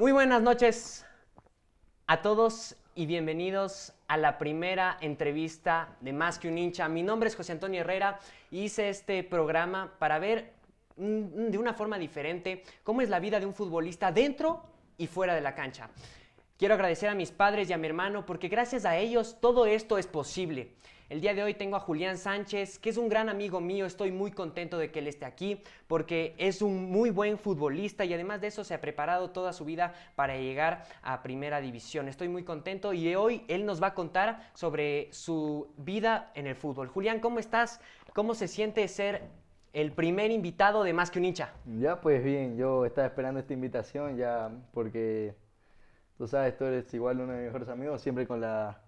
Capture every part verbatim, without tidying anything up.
Muy buenas noches a todos y bienvenidos a la primera entrevista de Más que un hincha. Mi nombre es José Antonio Herrera y hice este programa para ver de una forma diferente cómo es la vida de un futbolista dentro y fuera de la cancha. Quiero agradecer a mis padres y a mi hermano porque gracias a ellos todo esto es posible. El día de hoy tengo a Julián Sánchez, que es un gran amigo mío. Estoy muy contento de que él esté aquí porque es un muy buen futbolista y además de eso se ha preparado toda su vida para llegar a Primera División. Estoy muy contento y hoy él nos va a contar sobre su vida en el fútbol. Julián, ¿cómo estás? ¿Cómo se siente ser el primer invitado de Más que un hincha? Ya, pues bien, yo estaba esperando esta invitación ya porque tú sabes, tú eres igual uno de mis mejores amigos, siempre con la...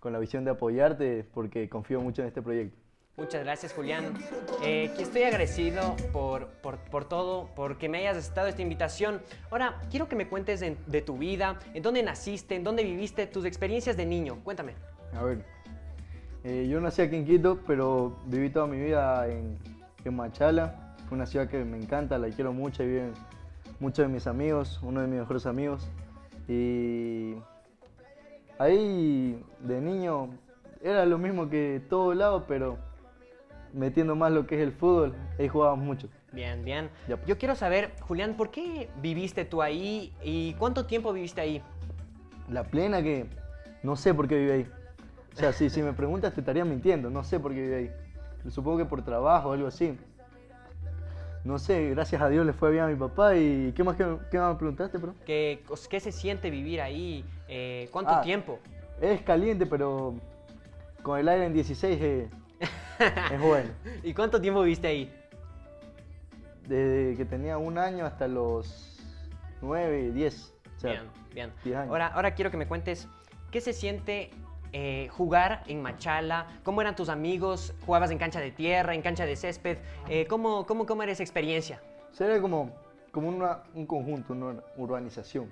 con la visión de apoyarte, porque confío mucho en este proyecto. Muchas gracias, Julián. Eh, que estoy agradecido por, por, por todo, porque me hayas aceptado esta invitación. Ahora, quiero que me cuentes de, de tu vida, en dónde naciste, en dónde viviste, tus experiencias de niño. Cuéntame. A ver, eh, yo nací aquí en Quito, pero viví toda mi vida en, en Machala. Fue una ciudad que me encanta, la quiero mucho, y viven muchos de mis amigos, uno de mis mejores amigos. Y ahí, de niño, era lo mismo que todo lado, pero metiendo más lo que es el fútbol, ahí jugábamos mucho. Bien, bien. Ya, pues. Yo quiero saber, Julián, ¿por qué viviste tú ahí y cuánto tiempo viviste ahí? La plena que no sé por qué viví ahí. O sea, si, si me preguntas te estaría mintiendo, no sé por qué viví ahí. Supongo que por trabajo o algo así. No sé, gracias a Dios le fue bien a mi papá. ¿Y qué más, qué, qué más me preguntaste, bro? ¿Qué, ¿Qué se siente vivir ahí? Eh, ¿Cuánto ah, tiempo? Es caliente, pero con el aire en dieciséis eh, es bueno. ¿Y cuánto tiempo viviste ahí? Desde que tenía un año hasta los nueve, diez. O sea, bien, bien. diez años. Ahora, ahora quiero que me cuentes, ¿qué se siente Eh, jugar en Machala? ¿Cómo eran tus amigos? ¿Jugabas en cancha de tierra, en cancha de césped? Eh, ¿cómo, cómo, ¿Cómo era esa experiencia? Era como, como una, un conjunto, una urbanización.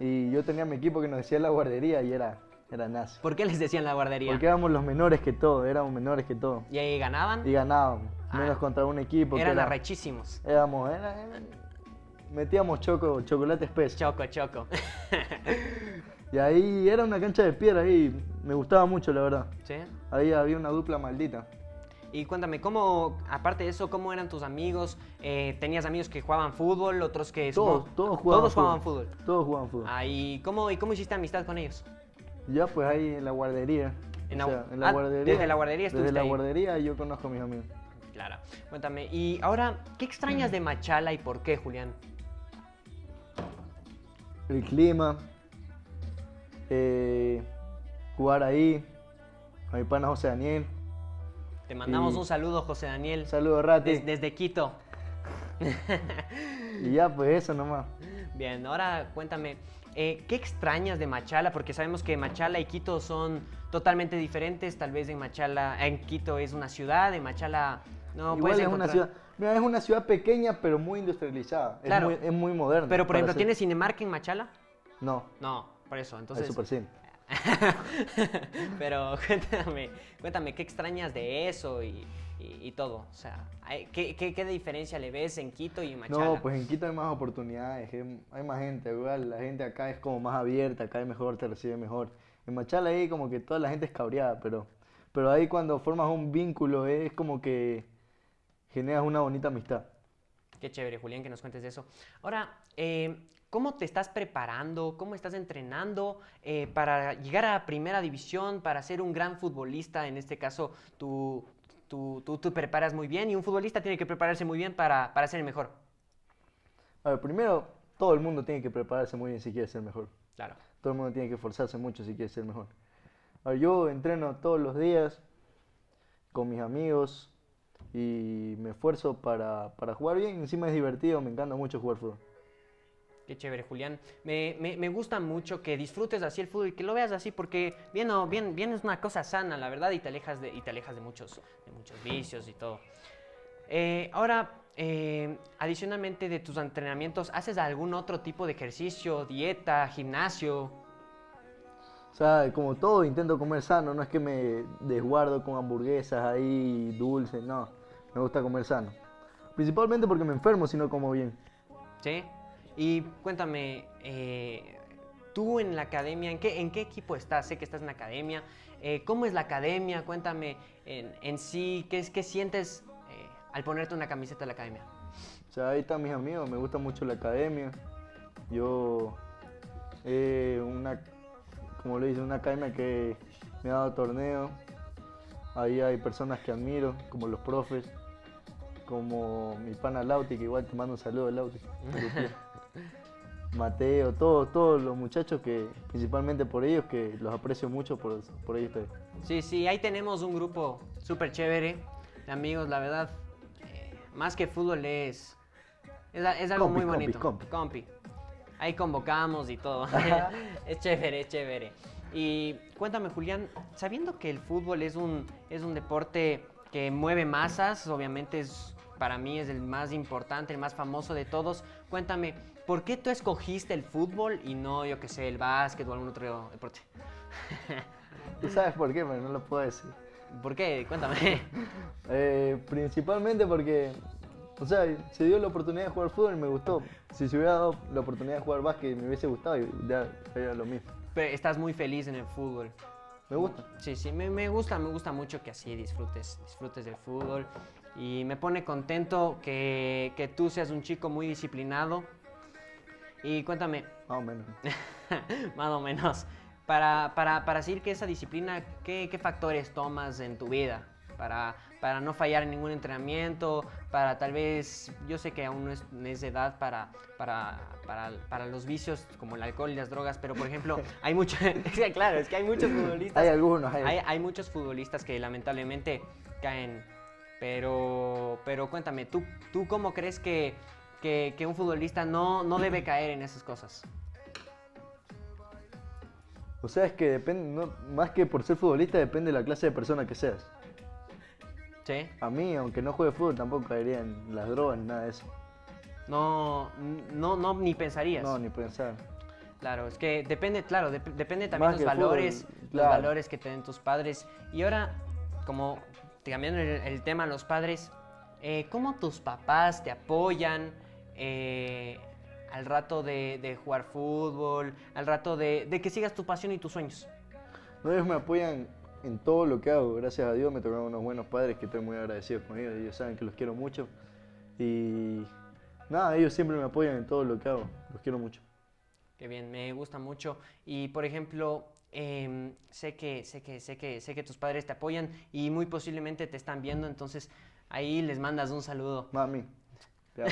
Y yo tenía mi equipo que nos decía la guardería y era, era nazi. ¿Por qué les decían la guardería? Porque éramos los menores que todo, éramos menores que todo. ¿Y ahí ganaban? Y ganaban, ah, menos contra un equipo. Eran era, arrechísimos. Éramos, era, era, metíamos choco, chocolate espeso. Choco, choco. Y ahí era una cancha de piedra y me gustaba mucho, la verdad. ¿Sí? Ahí había una dupla maldita. Y cuéntame, ¿cómo, aparte de eso, cómo eran tus amigos? Eh, ¿Tenías amigos que jugaban fútbol, otros que...? Todos, todos jugaban, todos jugaban fútbol. fútbol. Todos jugaban fútbol. Ah, ¿y, cómo, ¿Y cómo hiciste amistad con ellos? Ya, pues ahí en la guardería. En la, o sea, en la ah, guardería. Desde la guardería estuviste Desde la ahí. guardería yo conozco a mis amigos. Claro. Cuéntame, y ahora, ¿qué extrañas de Machala y por qué, Julián? El clima. Eh, jugar ahí, a mi pana José Daniel. Te mandamos y un saludo, José Daniel. Saludo, Rati. Des, desde Quito. Y ya, pues eso nomás. Bien, ahora cuéntame, eh, ¿qué extrañas de Machala? Porque sabemos que Machala y Quito son totalmente diferentes. Tal vez en Machala, en Quito es una ciudad, en Machala no puedes encontrar... una ciudad. Mira, es una ciudad pequeña, pero muy industrializada. Claro. Es muy, es muy moderna. Pero, por ejemplo, ser... ¿tienes Cinemark en Machala? No. No. Por eso, entonces... Super sí. Pero cuéntame, cuéntame, ¿qué extrañas de eso y, y, y todo? O sea, ¿qué, qué, ¿qué diferencia le ves en Quito y en Machala? No, pues en Quito hay más oportunidades, hay más gente. Igual, la gente acá es como más abierta, acá es mejor, te recibe mejor. En Machala ahí como que toda la gente es cabreada, pero, pero ahí cuando formas un vínculo es como que generas una bonita amistad. Qué chévere, Julián, que nos cuentes de eso. Ahora, eh, ¿cómo te estás preparando? ¿Cómo estás entrenando eh, para llegar a Primera División, para ser un gran futbolista? En este caso, tú, tú, tú, tú preparas muy bien y un futbolista tiene que prepararse muy bien para, para ser el mejor. A ver, primero, todo el mundo tiene que prepararse muy bien si quiere ser mejor. Claro. Todo el mundo tiene que esforzarse mucho si quiere ser mejor. A ver, yo entreno todos los días con mis amigos y me esfuerzo para, para jugar bien. Encima es divertido, me encanta mucho jugar fútbol. Qué chévere, Julián. Me, me, me gusta mucho que disfrutes así el fútbol y que lo veas así, porque bien, no, bien, bien es una cosa sana, la verdad, y te alejas de, y te alejas de, muchos, de muchos vicios y todo. Eh, ahora, eh, adicionalmente de tus entrenamientos, ¿haces algún otro tipo de ejercicio, dieta, gimnasio? O sea, como todo, intento comer sano. No es que me desguardo con hamburguesas ahí, dulces, no. Me gusta comer sano. Principalmente porque me enfermo si no como bien. ¿Sí? Y cuéntame, eh, tú en la academia, ¿en qué, en qué equipo estás? Sé que estás en la academia. Eh, ¿Cómo es la academia? Cuéntame en, en sí, ¿qué, qué sientes eh, al ponerte una camiseta de la academia? O sea, ahí están mis amigos, me gusta mucho la academia. Yo, eh, una, como le dicen, una academia que me ha dado torneo. Ahí hay personas que admiro, como los profes, como mi pana Lauti, que igual te mando un saludo, Lauti. Mateo, todos, todos los muchachos que, principalmente por ellos, que los aprecio mucho por, por ellos. Sí, sí, ahí tenemos un grupo súper chévere de amigos, la verdad, eh, más que fútbol es, es, es algo compi, muy bonito. Compi, compi. compi. Ahí convocamos y todo. Es chévere, es chévere. Y cuéntame, Julián, sabiendo que el fútbol es un, es un deporte que mueve masas, obviamente es, para mí es el más importante, el más famoso de todos, cuéntame, ¿por qué tú escogiste el fútbol y no, yo qué sé, el básquet o algún otro deporte? ¿Tú sabes por qué? Pero no lo puedo decir. ¿Por qué? Cuéntame. Eh, principalmente porque, o sea, se dio la oportunidad de jugar fútbol y me gustó. Si se hubiera dado la oportunidad de jugar básquet, me hubiese gustado y ya era lo mismo. Pero estás muy feliz en el fútbol. Me gusta. Sí, sí, me, me gusta, me gusta mucho que así disfrutes, disfrutes del fútbol. Y me pone contento que, que tú seas un chico muy disciplinado. Y cuéntame. Más o menos. Más o menos. Para, para, para decir que esa disciplina, ¿qué, qué factores tomas en tu vida? Para, para no fallar en ningún entrenamiento, para tal vez, yo sé que aún no es, no es de edad para, para, para, para los vicios como el alcohol y las drogas, pero por ejemplo, hay muchos, claro, es que hay muchos futbolistas. Hay algunos, hay. Hay, hay muchos futbolistas que lamentablemente caen, pero, pero cuéntame, ¿tú, tú cómo crees que, que, que un futbolista no, no debe caer en esas cosas? O sea, es que depende, no, más que por ser futbolista, depende de la clase de persona que seas. ¿Sí? A mí, aunque no juegue fútbol, tampoco caería en las drogas ni nada de eso. No, no, no, ni pensarías. No, ni pensar. Claro, es que depende, claro, de, depende también de los valores, fútbol, claro. Los valores que tienen tus padres. Y ahora, como cambiando el, el tema a los padres, eh, ¿cómo tus papás te apoyan eh, al rato de, de jugar fútbol, al rato de, de que sigas tu pasión y tus sueños? No, ellos me apoyan en todo lo que hago. Gracias a Dios me tocaron unos buenos padres que estoy muy agradecido con ellos. Ellos saben que los quiero mucho. Y nada, ellos siempre me apoyan en todo lo que hago. Los quiero mucho. Qué bien, me gusta mucho. Y por ejemplo, eh, sé que, sé que, sé que, sé que tus padres te apoyan y muy posiblemente te están viendo, entonces ahí les mandas un saludo. Mami, te amo.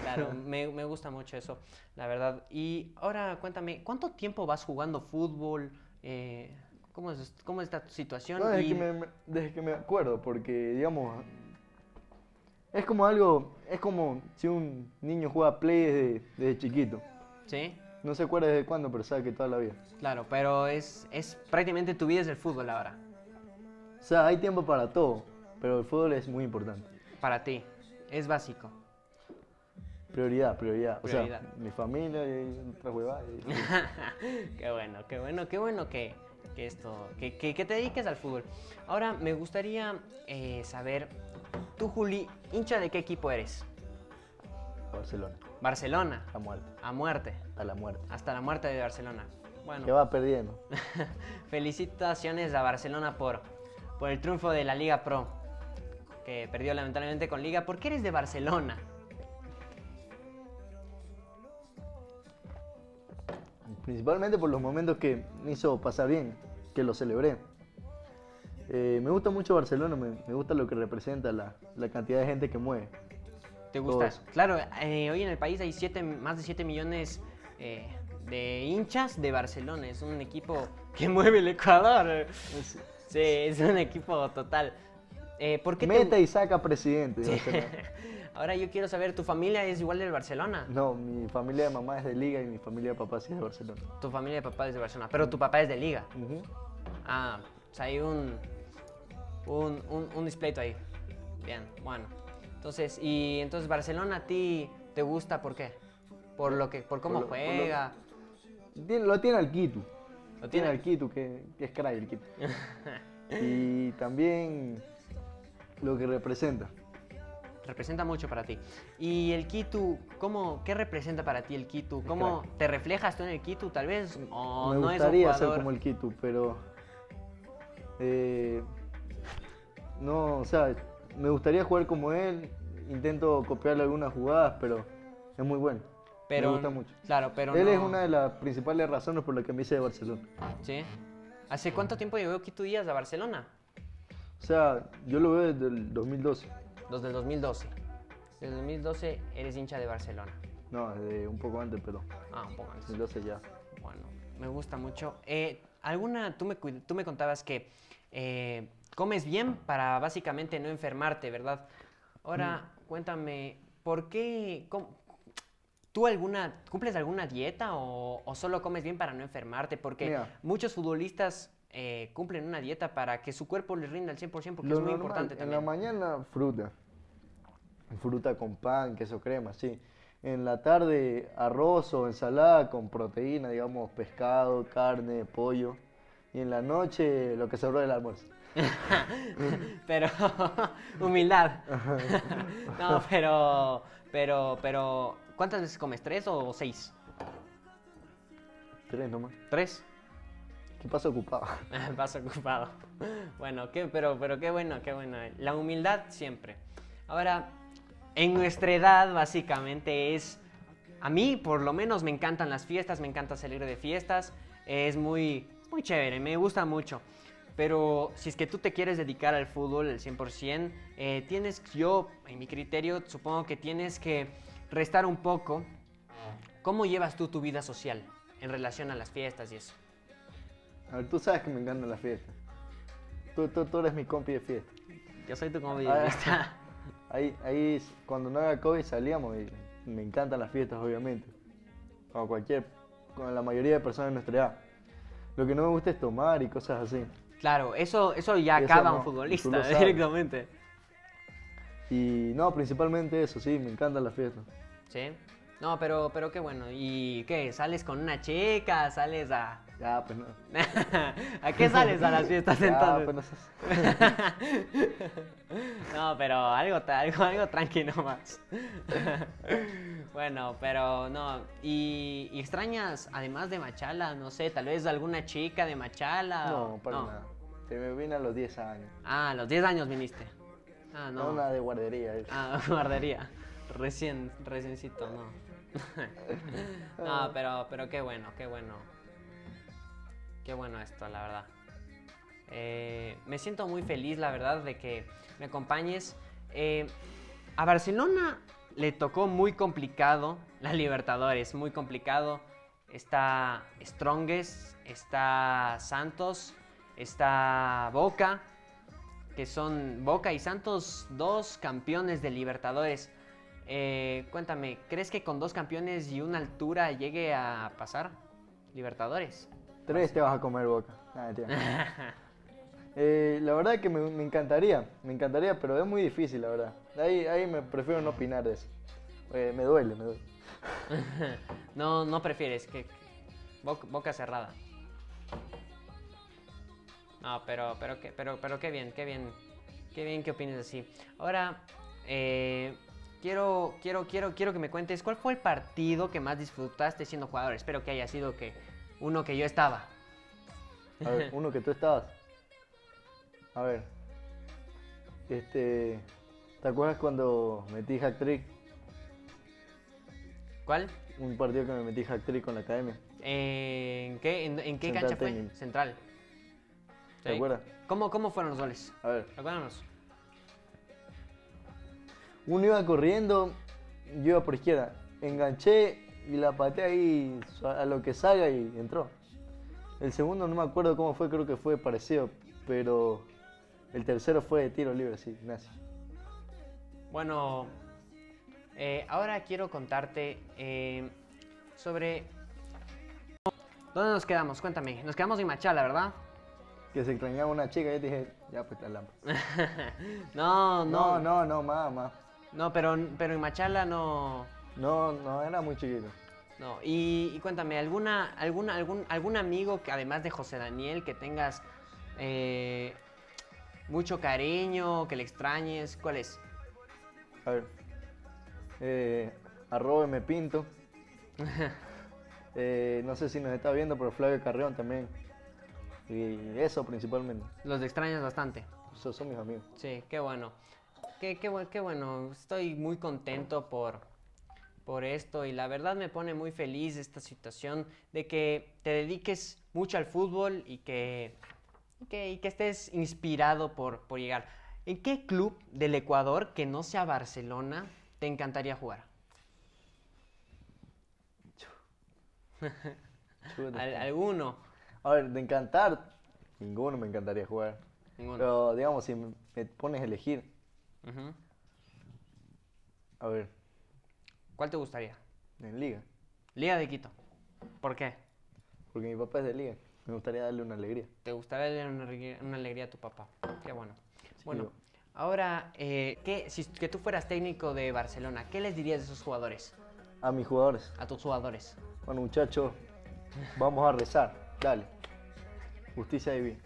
Claro, me, me gusta mucho eso, la verdad. Y ahora cuéntame, ¿cuánto tiempo vas jugando fútbol? Eh, ¿Cómo es, ¿Cómo está tu situación? No, desde, y... que me, me, desde que me acuerdo, porque, digamos, es como algo, es como si un niño juega play desde, desde chiquito. ¿Sí? No se acuerda desde cuándo, pero sabe que toda la vida. Claro, pero es, es prácticamente tu vida es el fútbol ahora. O sea, hay tiempo para todo, pero el fútbol es muy importante. Para ti, es básico. Prioridad, prioridad, prioridad. O sea, mi familia y otras huevadas. Y... Qué bueno, qué bueno, qué bueno que... Que, esto, que, que, que te dediques al fútbol. Ahora me gustaría eh, saber, tú, Juli, hincha de qué equipo eres. Barcelona. Barcelona. A muerte. A muerte. Hasta la muerte. Hasta la muerte de Barcelona. Bueno. Que va perdiendo. Felicitaciones a Barcelona por, por el triunfo de la Liga Pro, que perdió lamentablemente con Liga. ¿Por qué eres de Barcelona? Principalmente por los momentos que me hizo pasar bien, que lo celebré. Eh, me gusta mucho Barcelona, me, me gusta lo que representa, la, la cantidad de gente que mueve. ¿Te gusta? Claro, eh, hoy en el país hay siete, más de siete millones eh, de hinchas de Barcelona. Es un equipo que mueve el Ecuador. Sí, sí, es un equipo total. Eh, ¿por qué Meta te... y saca presidente. Sí. Ahora yo quiero saber, ¿tu familia es igual del Barcelona? No, mi familia de mamá es de Liga y mi familia de papá sí es de Barcelona. Tu familia de papá es de Barcelona, pero tu papá es de Liga. Uh-huh. Ah, o sea, hay un, un, un, un displeito ahí. Bien, bueno. Entonces, y entonces Barcelona a ti te gusta, ¿por qué? Por lo que, por cómo por lo, juega. Por lo, lo tiene al Kitu. Lo tiene al Kitu, que, que es cray el Kitu. Y también lo que representa. representa mucho para ti. Y el Kitu, ¿cómo, ¿qué representa para ti el Kitu? ¿Cómo te reflejas tú en el Kitu, tal vez? ¿O no es un jugador? Me gustaría ser como el Kitu, pero... Eh, no, o sea, me gustaría jugar como él. Intento copiarle algunas jugadas, pero es muy bueno. Pero, me gusta mucho. Claro, pero él no... es una de las principales razones por la que me hice de Barcelona. ¿Sí? ¿Hace cuánto tiempo llegó Kitu Díaz a Barcelona? O sea, yo lo veo desde el dos mil doce. Desde el dos mil doce. Desde el dos mil doce eres hincha de Barcelona. No, desde un poco antes, pero... Ah, un poco antes. dos mil doce ya. Bueno, me gusta mucho. Eh, alguna, tú me, tú me contabas que eh, comes bien para básicamente no enfermarte, ¿verdad? Ahora, mm. cuéntame, ¿por qué...? Cómo, ¿Tú alguna, cumples alguna dieta o, o solo comes bien para no enfermarte? Porque Mira, muchos futbolistas eh, cumplen una dieta para que su cuerpo les rinda al cien por ciento, porque es muy normal, importante también. En la mañana, fruta. Fruta con pan, queso crema, sí. En la tarde, arroz o ensalada con proteína, digamos, pescado, carne, pollo. Y en la noche, lo que sobró del almuerzo. Pero, humildad. No, pero, pero, pero... ¿Cuántas veces comes? ¿Tres o seis? Tres nomás. ¿Tres? ¿Qué pasa ocupado? Paso ocupado. Bueno, qué, pero, pero qué bueno, qué bueno. La humildad siempre. Ahora, en nuestra edad básicamente es... A mí, por lo menos, me encantan las fiestas, me encanta salir de fiestas. Es muy, muy chévere, me gusta mucho. Pero si es que tú te quieres dedicar al fútbol al cien por ciento, eh, tienes, yo, en mi criterio, supongo que tienes que... restar un poco. ¿Cómo llevas tú tu vida social en relación a las fiestas y eso? A ver, tú sabes que me encantan las fiestas. Tú, tú, tú eres mi compi de fiesta. Yo soy tu compi de fiesta. Ahí, ahí, cuando no había COVID salíamos y me encantan las fiestas, obviamente. Como cualquier, con la mayoría de personas de nuestra edad. Lo que no me gusta es tomar y cosas así. Claro, eso, eso ya acaba un futbolista directamente. Y no, principalmente eso, sí, me encantan las fiestas. Sí, no, pero, pero qué bueno. ¿Y qué? ¿Sales con una chica? ¿Sales a...? Ya, pues no. ¿A qué sales a las fiestas entonces? Ya, pues no. No, pero algo, algo, algo tranqui nomás. Bueno, pero no. ¿Y, y extrañas, además de Machala, no sé, tal vez alguna chica de Machala? No, o... para no. nada. Te me vine a los diez años. Ah, a los diez años viniste. Ah, no. No, una de guardería. Eso. Ah, guardería. Recién, reciencito, no. No, pero, pero qué bueno, qué bueno. Qué bueno esto, la verdad. Eh, me siento muy feliz, la verdad, de que me acompañes. Eh, a Barcelona le tocó muy complicado la Libertadores, muy complicado. Está Strongest, está Santos, está Boca... que son Boca y Santos, dos campeones de Libertadores. Eh, cuéntame, ¿crees que con dos campeones y una altura llegue a pasar Libertadores? Tres te vas a comer, Boca. Ah, eh, la verdad es que me, me encantaría, me encantaría, pero es muy difícil, la verdad. Ahí, ahí me prefiero no opinar de eso. Eh, me duele, me duele. No, no prefieres, que, que Boca, Boca cerrada. No, pero, pero, pero, pero qué bien, qué bien, qué bien que opines así. Ahora, eh, quiero, quiero, quiero, quiero que me cuentes cuál fue el partido que más disfrutaste siendo jugador. Espero que haya sido que uno que yo estaba. A ver, uno que tú estabas. A ver, este, ¿te acuerdas cuando metí hat-trick? ¿Cuál? Un partido que me metí hat-trick con la academia. Eh, ¿En qué, en, en qué cancha fue? Central. ¿Te acuerdas? ¿Cómo, ¿Cómo fueron los goles? A ver. Acuérdanos. Uno iba corriendo, yo iba por izquierda. Enganché y la pateé ahí a lo que salga y entró. El segundo no me acuerdo cómo fue, creo que fue parecido, pero el tercero fue de tiro libre, sí, gracias. Bueno, eh, ahora quiero contarte eh, sobre... ¿Dónde nos quedamos? Cuéntame. Nos quedamos en Machala, ¿verdad? Que se extrañaba una chica, yo te dije, ya pues te hablamos. No, no. No, no, no, más, más. No, pero, pero en Machala no... No, no, era muy chiquito. No, y, y cuéntame, ¿alguna, alguna, algún, algún amigo, que además de José Daniel, que tengas eh, mucho cariño, que le extrañes? ¿Cuál es? A ver. Eh, arroba me pinto. Eh, no sé si nos está viendo, pero Flavio Carrión también. Y eso principalmente. Los extrañas bastante. Son, son mis amigos. Sí, qué bueno. Qué, qué, qué bueno. Estoy muy contento por, por esto y la verdad me pone muy feliz esta situación de que te dediques mucho al fútbol y que, que, y que estés inspirado por, por llegar. ¿En qué club del Ecuador que no sea Barcelona te encantaría jugar? Al, ¿Alguno? A ver, de encantar, ninguno me encantaría jugar. Ninguno. Pero, digamos, si me pones a elegir. Uh-huh. A ver. ¿Cuál te gustaría? En Liga. Liga de Quito. ¿Por qué? Porque mi papá es de Liga. Me gustaría darle una alegría. ¿Te gustaría darle una alegría, una alegría a tu papá? Qué bueno. Sí, bueno, yo. Ahora, eh, que, si que tú fueras técnico de Barcelona, ¿qué les dirías de esos jugadores? A mis jugadores. A tus jugadores. Bueno, muchachos, vamos a rezar. Dale. Justicia divina.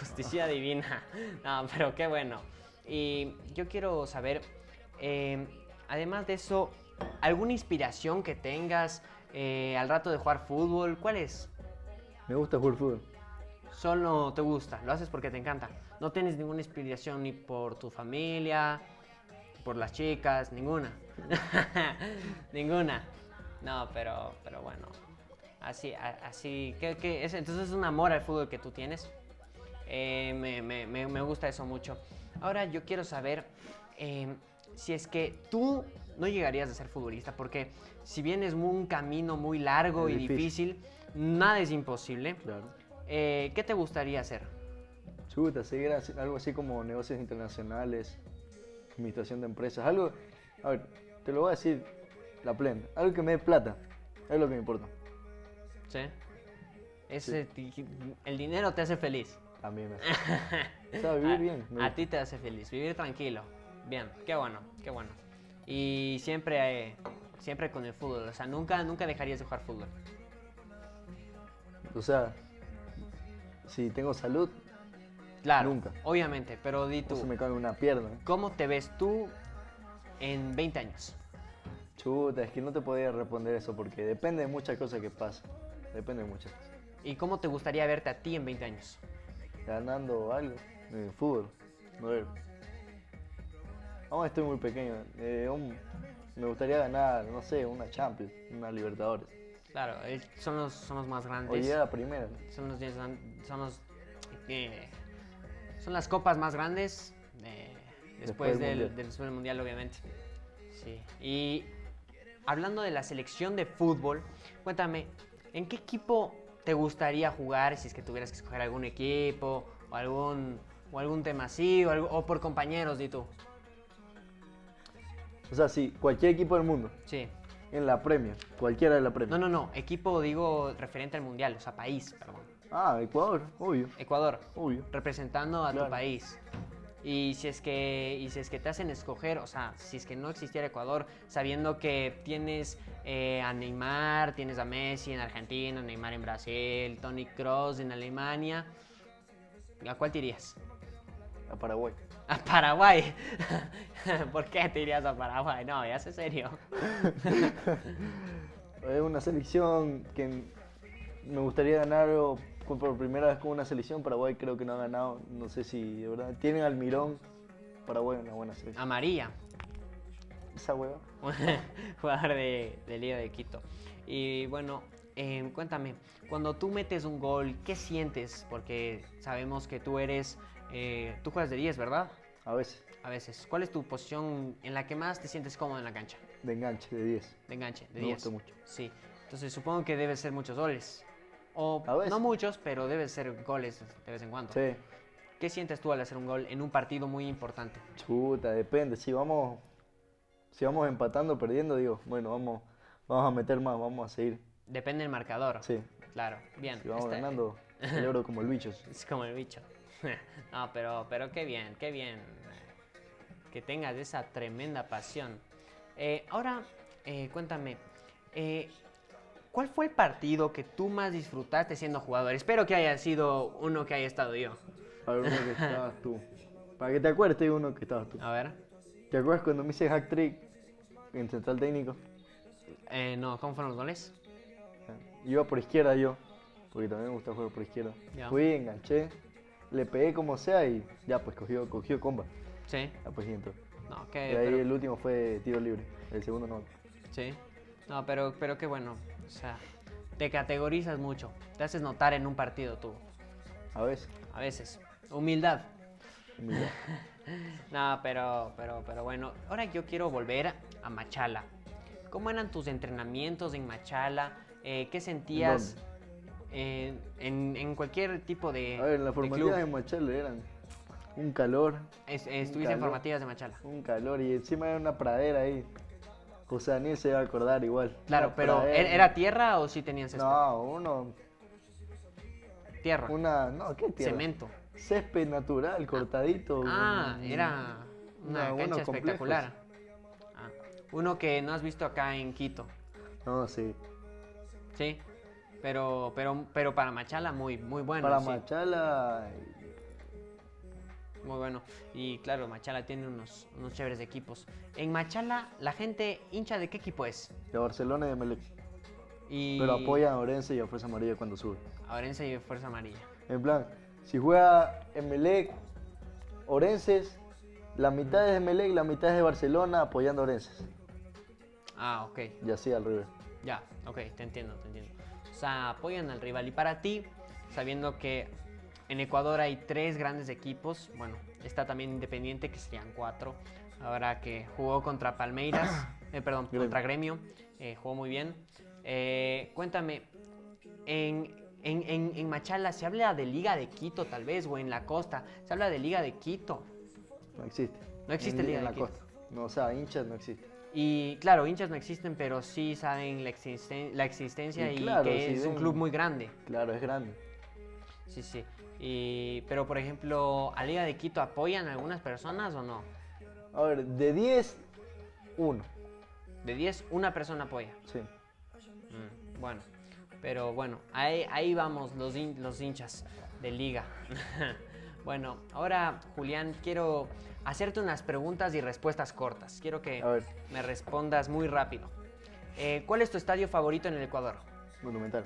Justicia divina. No, pero qué bueno. Y yo quiero saber, eh, además de eso, ¿alguna inspiración que tengas eh, al rato de jugar fútbol? ¿Cuál es? Me gusta jugar fútbol. Solo te gusta, lo haces porque te encanta. No tienes ninguna inspiración ni por tu familia, por las chicas, ninguna. Ninguna. No, pero, pero bueno, así, así, que, que es, entonces es un amor al fútbol que tú tienes. Eh, me, me, me gusta eso mucho. Ahora yo quiero saber eh, si es que tú no llegarías a ser futbolista, porque si bien es un camino muy largo es y difícil. difícil, nada es imposible. Claro. Eh, ¿Qué te gustaría hacer? Chuta, seguir algo así como negocios internacionales, administración de empresas, algo, a ver, te lo voy a decir. La plena. Algo que me dé plata. Es lo que me importa. ¿Sí? Ese sí. El dinero te hace feliz. A mí me hace. O sea, vivir a, bien. Me... A ti te hace feliz. Vivir tranquilo. Bien. Qué bueno. Qué bueno. Y siempre, eh, siempre con el fútbol. O sea, nunca, nunca dejarías de jugar fútbol. O sea, si tengo salud, claro, nunca. Obviamente, pero di tú. Eso me cae una pierna. ¿Cómo te ves tú en veinte años? Chuta, es que no te podía responder eso porque depende de muchas cosas que pasan. Depende de muchas cosas. ¿Y cómo te gustaría verte a ti en veinte años? Ganando algo en el fútbol. A ver. Aún estoy muy pequeño. Eh, un, me gustaría ganar, no sé, una Champions, una Libertadores. Claro, eh, son, los, son los más grandes. Oye, la primera. Son los, son, los eh, son las copas más grandes eh, después, después del, mundial. del Super Mundial, obviamente. Sí. Y hablando de la selección de fútbol, cuéntame, ¿en qué equipo te gustaría jugar si es que tuvieras que escoger algún equipo o algún, o algún tema así o, algo, o por compañeros, di tú? O sea, sí, cualquier equipo del mundo. Sí. En la Premier, cualquiera de la Premier. No, no, no, equipo digo referente al Mundial, o sea, país, perdón. Ah, Ecuador, obvio. Ecuador. Obvio. Representando a claro. tu país. Y si es que y si es que te hacen escoger, o sea, si es que no existiera Ecuador, sabiendo que tienes eh, a Neymar, tienes a Messi en Argentina, a Neymar en Brasil, Toni Kroos en Alemania, ¿a cuál te irías? A Paraguay. ¿A Paraguay? ¿Por qué te irías a Paraguay? No, ya sé serio. Es una selección que me gustaría ganar o... Por primera vez con una selección, Paraguay creo que no ha ganado, no sé si de verdad. Tienen Almirón, Paraguay es una buena selección. Amarilla. Esa hueva. Jugador de, de Liga de Quito. Y bueno, eh, cuéntame, cuando tú metes un gol, ¿qué sientes? Porque sabemos que tú eres, eh, tú juegas de diez, ¿verdad? A veces. A veces. ¿Cuál es tu posición en la que más te sientes cómodo en la cancha? De enganche, de diez. De enganche, de diez. Me gusta mucho. Sí. Entonces supongo que debe ser muchos goles. O no muchos, pero deben ser goles de vez en cuando. Sí. ¿Qué sientes tú al hacer un gol en un partido muy importante? Chuta, depende. Si vamos, si vamos empatando, perdiendo, digo, bueno, vamos, vamos a meter más, vamos a seguir. Depende del marcador. Sí. Claro, bien. Si vamos este... ganando, celebro como el bicho. Es como el bicho. No, pero, pero qué bien, qué bien que tengas esa tremenda pasión. Eh, ahora, eh, cuéntame. Eh, ¿Cuál fue el partido que tú más disfrutaste siendo jugador? Espero que haya sido uno que haya estado yo. A ver, uno que estabas tú. Para que te acuerdes, uno que estabas tú. A ver. ¿Te acuerdas cuando me hice hat-trick en Central Técnico? Eh, no, ¿cómo fueron los goles? Iba por izquierda yo, porque también me gusta jugar por izquierda. Yeah. Fui, enganché, le pegué como sea y ya pues cogió, cogió comba. Sí. Ya pues entró. No, okay, y ahí pero... el último fue tiro libre, el segundo no. Sí. No, pero, pero qué bueno, o sea, te categorizas mucho, te haces notar en un partido tú. A veces. A veces. Humildad. Humildad. No, pero, pero, pero bueno, ahora yo quiero volver a Machala. ¿Cómo eran tus entrenamientos en Machala? Eh, ¿Qué sentías eh, en, en cualquier tipo de club? A ver, en las formativas de, de Machala eran un calor. Es, eh, un estuviste calor, en formativas de Machala. Un calor y encima era una pradera ahí. José Daniel se iba a acordar igual. Claro, pero pradera, ¿era y... tierra o sí tenían césped? No, uno... Tierra. Una... No, ¿qué tierra? Cemento. Césped natural, cortadito. Ah, un, era una, una cancha espectacular. Ah, uno que no has visto acá en Quito. No, sí. Sí, pero, pero, pero para Machala muy, muy bueno. Para sí. Machala... Muy bueno. Y claro, Machala tiene unos, unos chéveres equipos. En Machala, ¿la gente hincha de qué equipo es? De Barcelona y de Emelec. Y... Pero apoya a Orense y a Fuerza Amarilla cuando sube. A Orense y a Fuerza Amarilla. En plan, si juega Emelec, Orenses, la mitad es de Emelec, la mitad es de Barcelona apoyando a Orenses. Ah, ok. Y así al rival. Ya, ok, te entiendo, te entiendo. O sea, apoyan al rival. Y para ti, sabiendo que en Ecuador hay tres grandes equipos, bueno, está también Independiente, que serían cuatro, ahora que jugó contra Palmeiras, eh, perdón, Grêmio. contra Grêmio, eh, jugó muy bien. Eh, cuéntame, en, en, en, en Machala, ¿se habla de Liga de Quito tal vez? ¿O en la costa? ¿Se habla de Liga de Quito? No existe. No existe en, Liga en de la Quito. Costa. No, o sea, hinchas no existen. Y claro, hinchas no existen, pero sí saben la, existen la existencia y, y claro, que si es ven, un club muy grande. Claro, es grande. Sí, sí. Y, pero, por ejemplo, ¿a Liga de Quito apoyan a algunas personas o no? A ver, de diez, uno. De diez, una persona apoya. Sí. Mm, bueno, pero bueno, ahí, ahí vamos los, hin los hinchas de Liga. Bueno, ahora, Julián, quiero hacerte unas preguntas y respuestas cortas. Quiero que me respondas muy rápido. Eh, ¿Cuál es tu estadio favorito en el Ecuador? Monumental.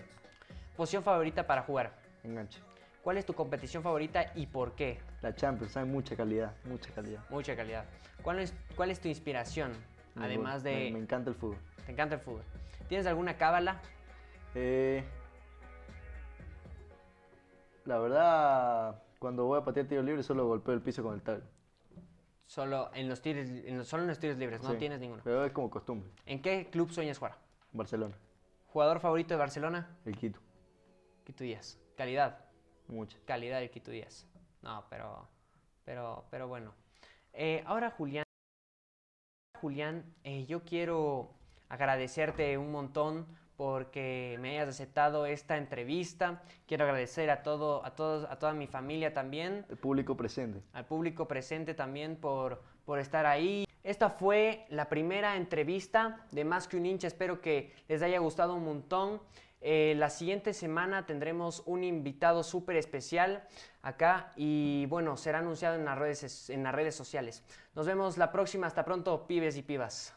¿Posición favorita para jugar? Enganche. ¿Cuál es tu competición favorita y por qué? La Champions, hay mucha calidad, mucha calidad. Mucha calidad. ¿Cuál es, cuál es tu inspiración? Me Además me, de... Me encanta el fútbol. ¿Te encanta el fútbol? ¿Tienes alguna cábala? Eh, la verdad... Cuando voy a patear tiro libre solo golpeo el piso con el tablo. Solo en los tiros, en los, solo en los tiros libres, no sí, tienes ninguno. Pero es como costumbre. ¿En qué club sueñas jugar? Barcelona. ¿Jugador favorito de Barcelona? El Kitu. Kitu Díaz. ¿Calidad? Mucha. Calidad del Kitu Díaz. No, pero, pero, pero bueno. Eh, ahora Julián, Julián, eh, yo quiero agradecerte un montón porque me hayas aceptado esta entrevista. Quiero agradecer a todo, a todos, a toda mi familia también. Al público presente. Al público presente también por, por estar ahí. Esta fue la primera entrevista de Más que un hincha. Espero que les haya gustado un montón. Eh, la siguiente semana tendremos un invitado súper especial acá y bueno, será anunciado en las redes, en las redes sociales. Nos vemos la próxima. Hasta pronto, pibes y pibas.